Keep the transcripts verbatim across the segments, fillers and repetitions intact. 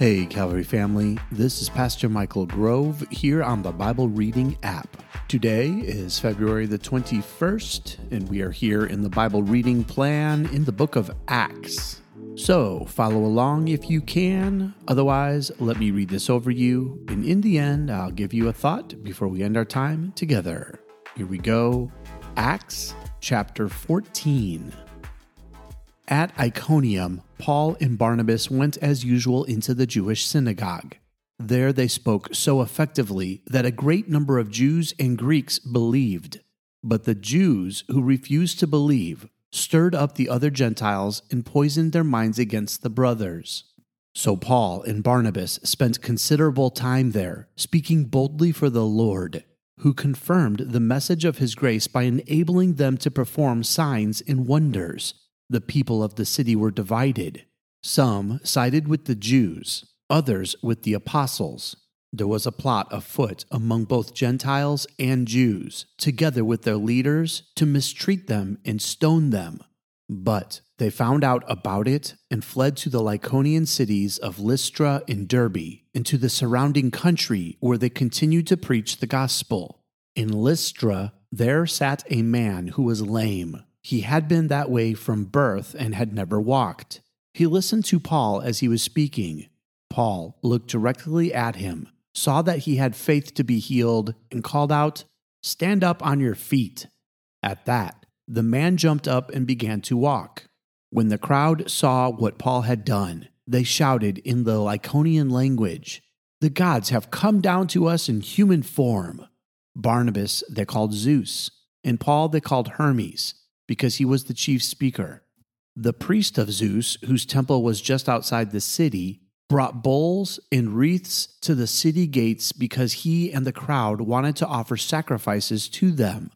Hey Calvary family, this is Pastor Michael Grove here on the Bible Reading app. Today is February the twenty-first, and we are here in the Bible Reading Plan in the book of Acts. So follow along if you can, otherwise let me read this over you, and in the end I'll give you a thought before we end our time together. Here we go, Acts chapter fourteen. At Iconium, Paul and Barnabas went as usual into the Jewish synagogue. There they spoke so effectively that a great number of Jews and Greeks believed. But the Jews who refused to believe stirred up the other Gentiles and poisoned their minds against the brothers. So Paul and Barnabas spent considerable time there, speaking boldly for the Lord, who confirmed the message of his grace by enabling them to perform signs and wonders. The people of the city were divided. Some sided with the Jews, others with the apostles. There was a plot afoot among both Gentiles and Jews, together with their leaders, to mistreat them and stone them. But they found out about it and fled to the Lycaonian cities of Lystra and Derbe, and to the surrounding country, where they continued to preach the gospel. In Lystra, there sat a man who was lame. He had been that way from birth and had never walked. He listened to Paul as he was speaking. Paul looked directly at him, saw that he had faith to be healed, and called out, "Stand up on your feet." At that, the man jumped up and began to walk. When the crowd saw what Paul had done, they shouted in the Lycaonian language, "The gods have come down to us in human form." Barnabas they called Zeus, and Paul they called Hermes, because he was the chief speaker. The priest of Zeus, whose temple was just outside the city, brought bowls and wreaths to the city gates because he and the crowd wanted to offer sacrifices to them.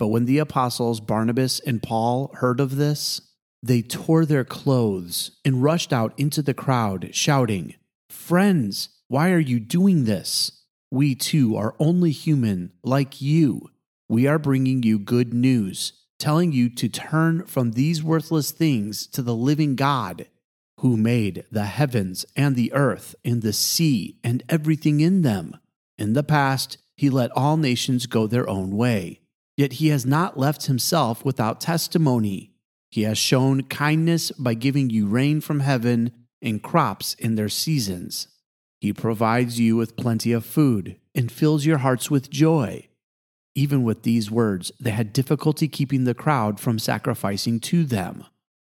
But when the apostles Barnabas and Paul heard of this, they tore their clothes and rushed out into the crowd, shouting, "Friends, why are you doing this? We too are only human like you. We are bringing you good news, telling you to turn from these worthless things to the living God, who made the heavens and the earth and the sea and everything in them. In the past, he let all nations go their own way, yet he has not left himself without testimony. He has shown kindness by giving you rain from heaven and crops in their seasons. He provides you with plenty of food and fills your hearts with joy." Even with these words, they had difficulty keeping the crowd from sacrificing to them.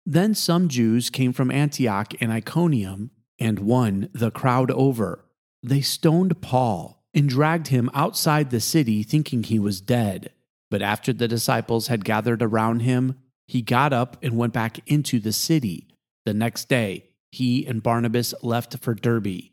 Then some Jews came from Antioch and Iconium and won the crowd over. They stoned Paul and dragged him outside the city, thinking he was dead. But after the disciples had gathered around him, he got up and went back into the city. The next day, he and Barnabas left for Derbe.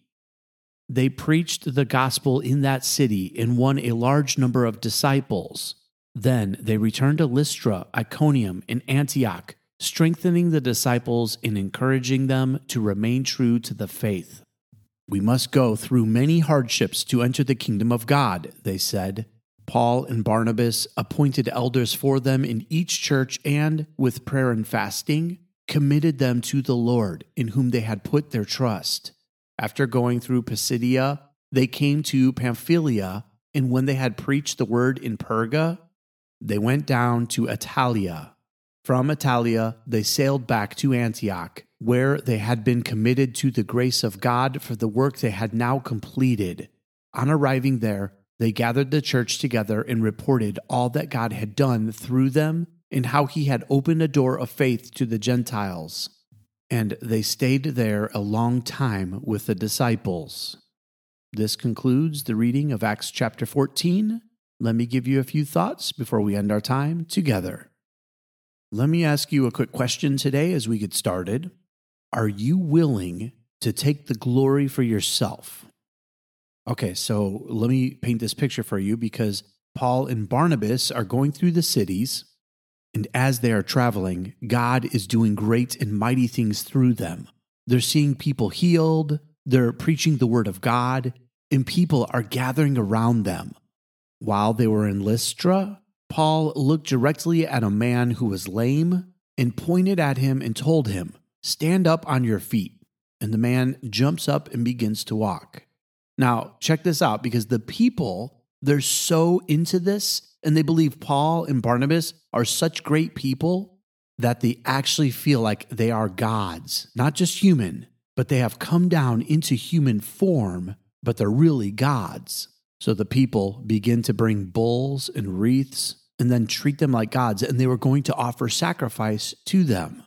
They preached the gospel in that city and won a large number of disciples. Then they returned to Lystra, Iconium, and Antioch, strengthening the disciples and encouraging them to remain true to the faith. "We must go through many hardships to enter the kingdom of God," they said. Paul and Barnabas appointed elders for them in each church and, with prayer and fasting, committed them to the Lord, in whom they had put their trust. After going through Pisidia, they came to Pamphylia, and when they had preached the word in Perga, they went down to Attalia. From Attalia, they sailed back to Antioch, where they had been committed to the grace of God for the work they had now completed. On arriving there, they gathered the church together and reported all that God had done through them and how he had opened a door of faith to the Gentiles. And they stayed there a long time with the disciples. This concludes the reading of Acts chapter fourteen. Let me give you a few thoughts before we end our time together. Let me ask you a quick question today as we get started. Are you willing to take the glory for yourself? Okay, so let me paint this picture for you, because Paul and Barnabas are going through the cities, and as they are traveling, God is doing great and mighty things through them. They're seeing people healed, they're preaching the word of God, and people are gathering around them. While they were in Lystra, Paul looked directly at a man who was lame and pointed at him and told him, "Stand up on your feet." and the man jumps up and begins to walk. Now, check this out, because the people, they're so into this, and they believe Paul and Barnabas are such great people that they actually feel like they are gods, not just human, but they have come down into human form, but they're really gods. So the people begin to bring bulls and wreaths and then treat them like gods, and they were going to offer sacrifice to them.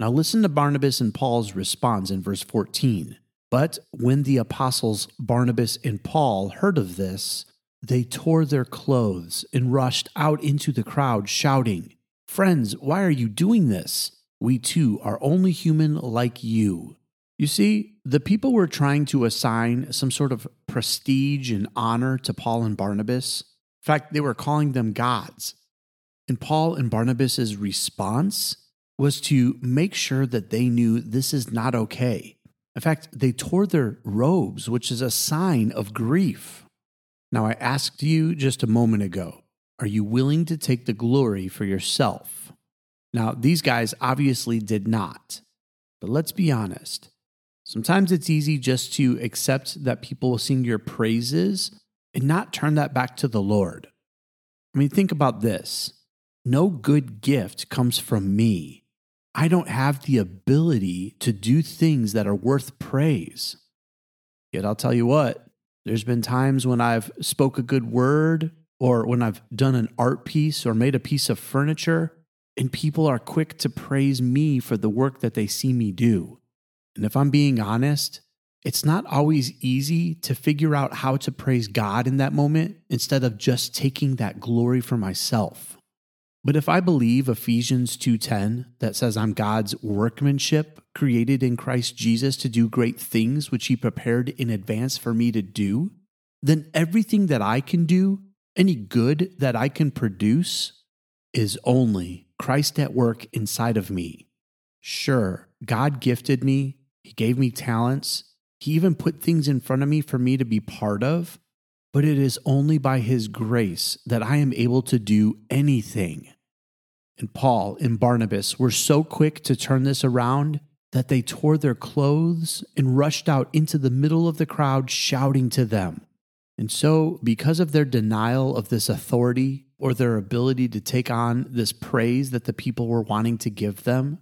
Now listen to Barnabas and Paul's response in verse fourteen. But when the apostles Barnabas and Paul heard of this, they tore their clothes and rushed out into the crowd shouting, "Friends, why are you doing this? We too are only human like you." You see, the people were trying to assign some sort of prestige and honor to Paul and Barnabas. In fact, they were calling them gods. And Paul and Barnabas' response was to make sure that they knew this is not okay. In fact, they tore their robes, which is a sign of grief. Now, I asked you just a moment ago, are you willing to take the glory for yourself? Now, these guys obviously did not. But let's be honest. Sometimes it's easy just to accept that people will sing your praises and not turn that back to the Lord. I mean, think about this. No good gift comes from me. I don't have the ability to do things that are worth praise. Yet I'll tell you what, there's been times when I've spoke a good word or when I've done an art piece or made a piece of furniture, and people are quick to praise me for the work that they see me do. And if I'm being honest, it's not always easy to figure out how to praise God in that moment instead of just taking that glory for myself. But if I believe Ephesians two ten that says I'm God's workmanship created in Christ Jesus to do great things which he prepared in advance for me to do, then everything that I can do, any good that I can produce, is only Christ at work inside of me. Sure, God gifted me. He gave me talents. He even put things in front of me for me to be part of, but it is only by his grace that I am able to do anything. And Paul and Barnabas were so quick to turn this around that they tore their clothes and rushed out into the middle of the crowd shouting to them. And so, because of their denial of this authority or their ability to take on this praise that the people were wanting to give them,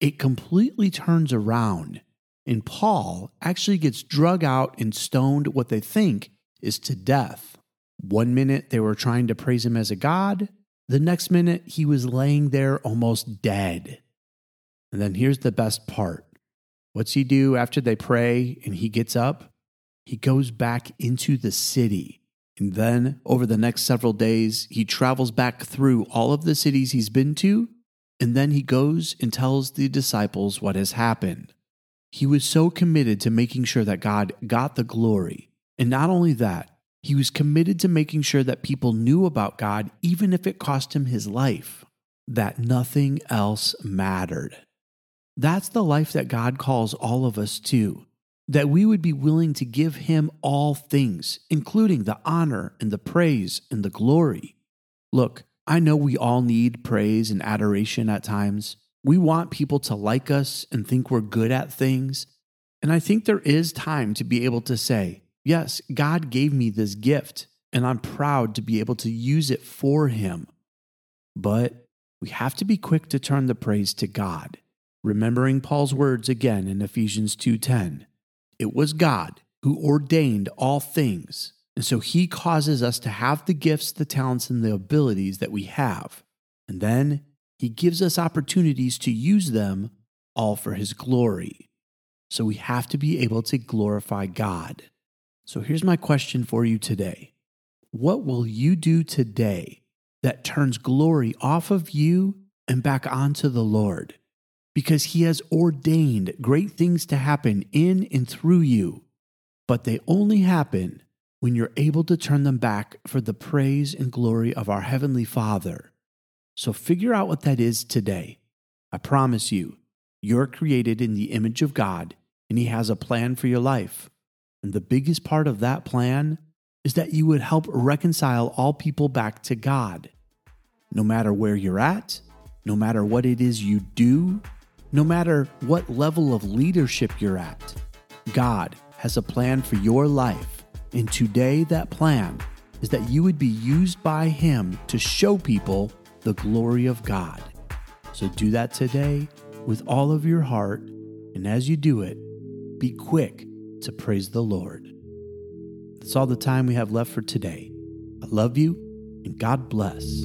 it completely turns around, and Paul actually gets drug out and stoned what they think is to death. One minute they were trying to praise him as a god, the next minute he was laying there almost dead. And then here's the best part. What's he do after they pray and he gets up? He goes back into the city. And then over the next several days, he travels back through all of the cities he's been to. And then he goes and tells the disciples what has happened. He was so committed to making sure that God got the glory. And not only that, he was committed to making sure that people knew about God, even if it cost him his life, that nothing else mattered. That's the life that God calls all of us to, that we would be willing to give him all things, including the honor and the praise and the glory. Look, I know we all need praise and adoration at times. We want people to like us and think we're good at things. And I think there is time to be able to say, yes, God gave me this gift, and I'm proud to be able to use it for him. But we have to be quick to turn the praise to God, remembering Paul's words again in Ephesians two ten. It was God who ordained all things. And so he causes us to have the gifts, the talents, and the abilities that we have. And then he gives us opportunities to use them all for his glory. So we have to be able to glorify God. So here's my question for you today. What will you do today that turns glory off of you and back onto the Lord? Because he has ordained great things to happen in and through you, but they only happen when you're able to turn them back for the praise and glory of our Heavenly Father. So figure out what that is today. I promise you, you're created in the image of God, and he has a plan for your life. And the biggest part of that plan is that you would help reconcile all people back to God. No matter where you're at, no matter what it is you do, No matter what level of leadership you're at, God has a plan for your life, and today that plan is that you would be used by Him to show people the glory of God. So do that today with all of your heart, and as you do it, be quick to praise the Lord. That's all the time we have left for today. I love you, and God bless.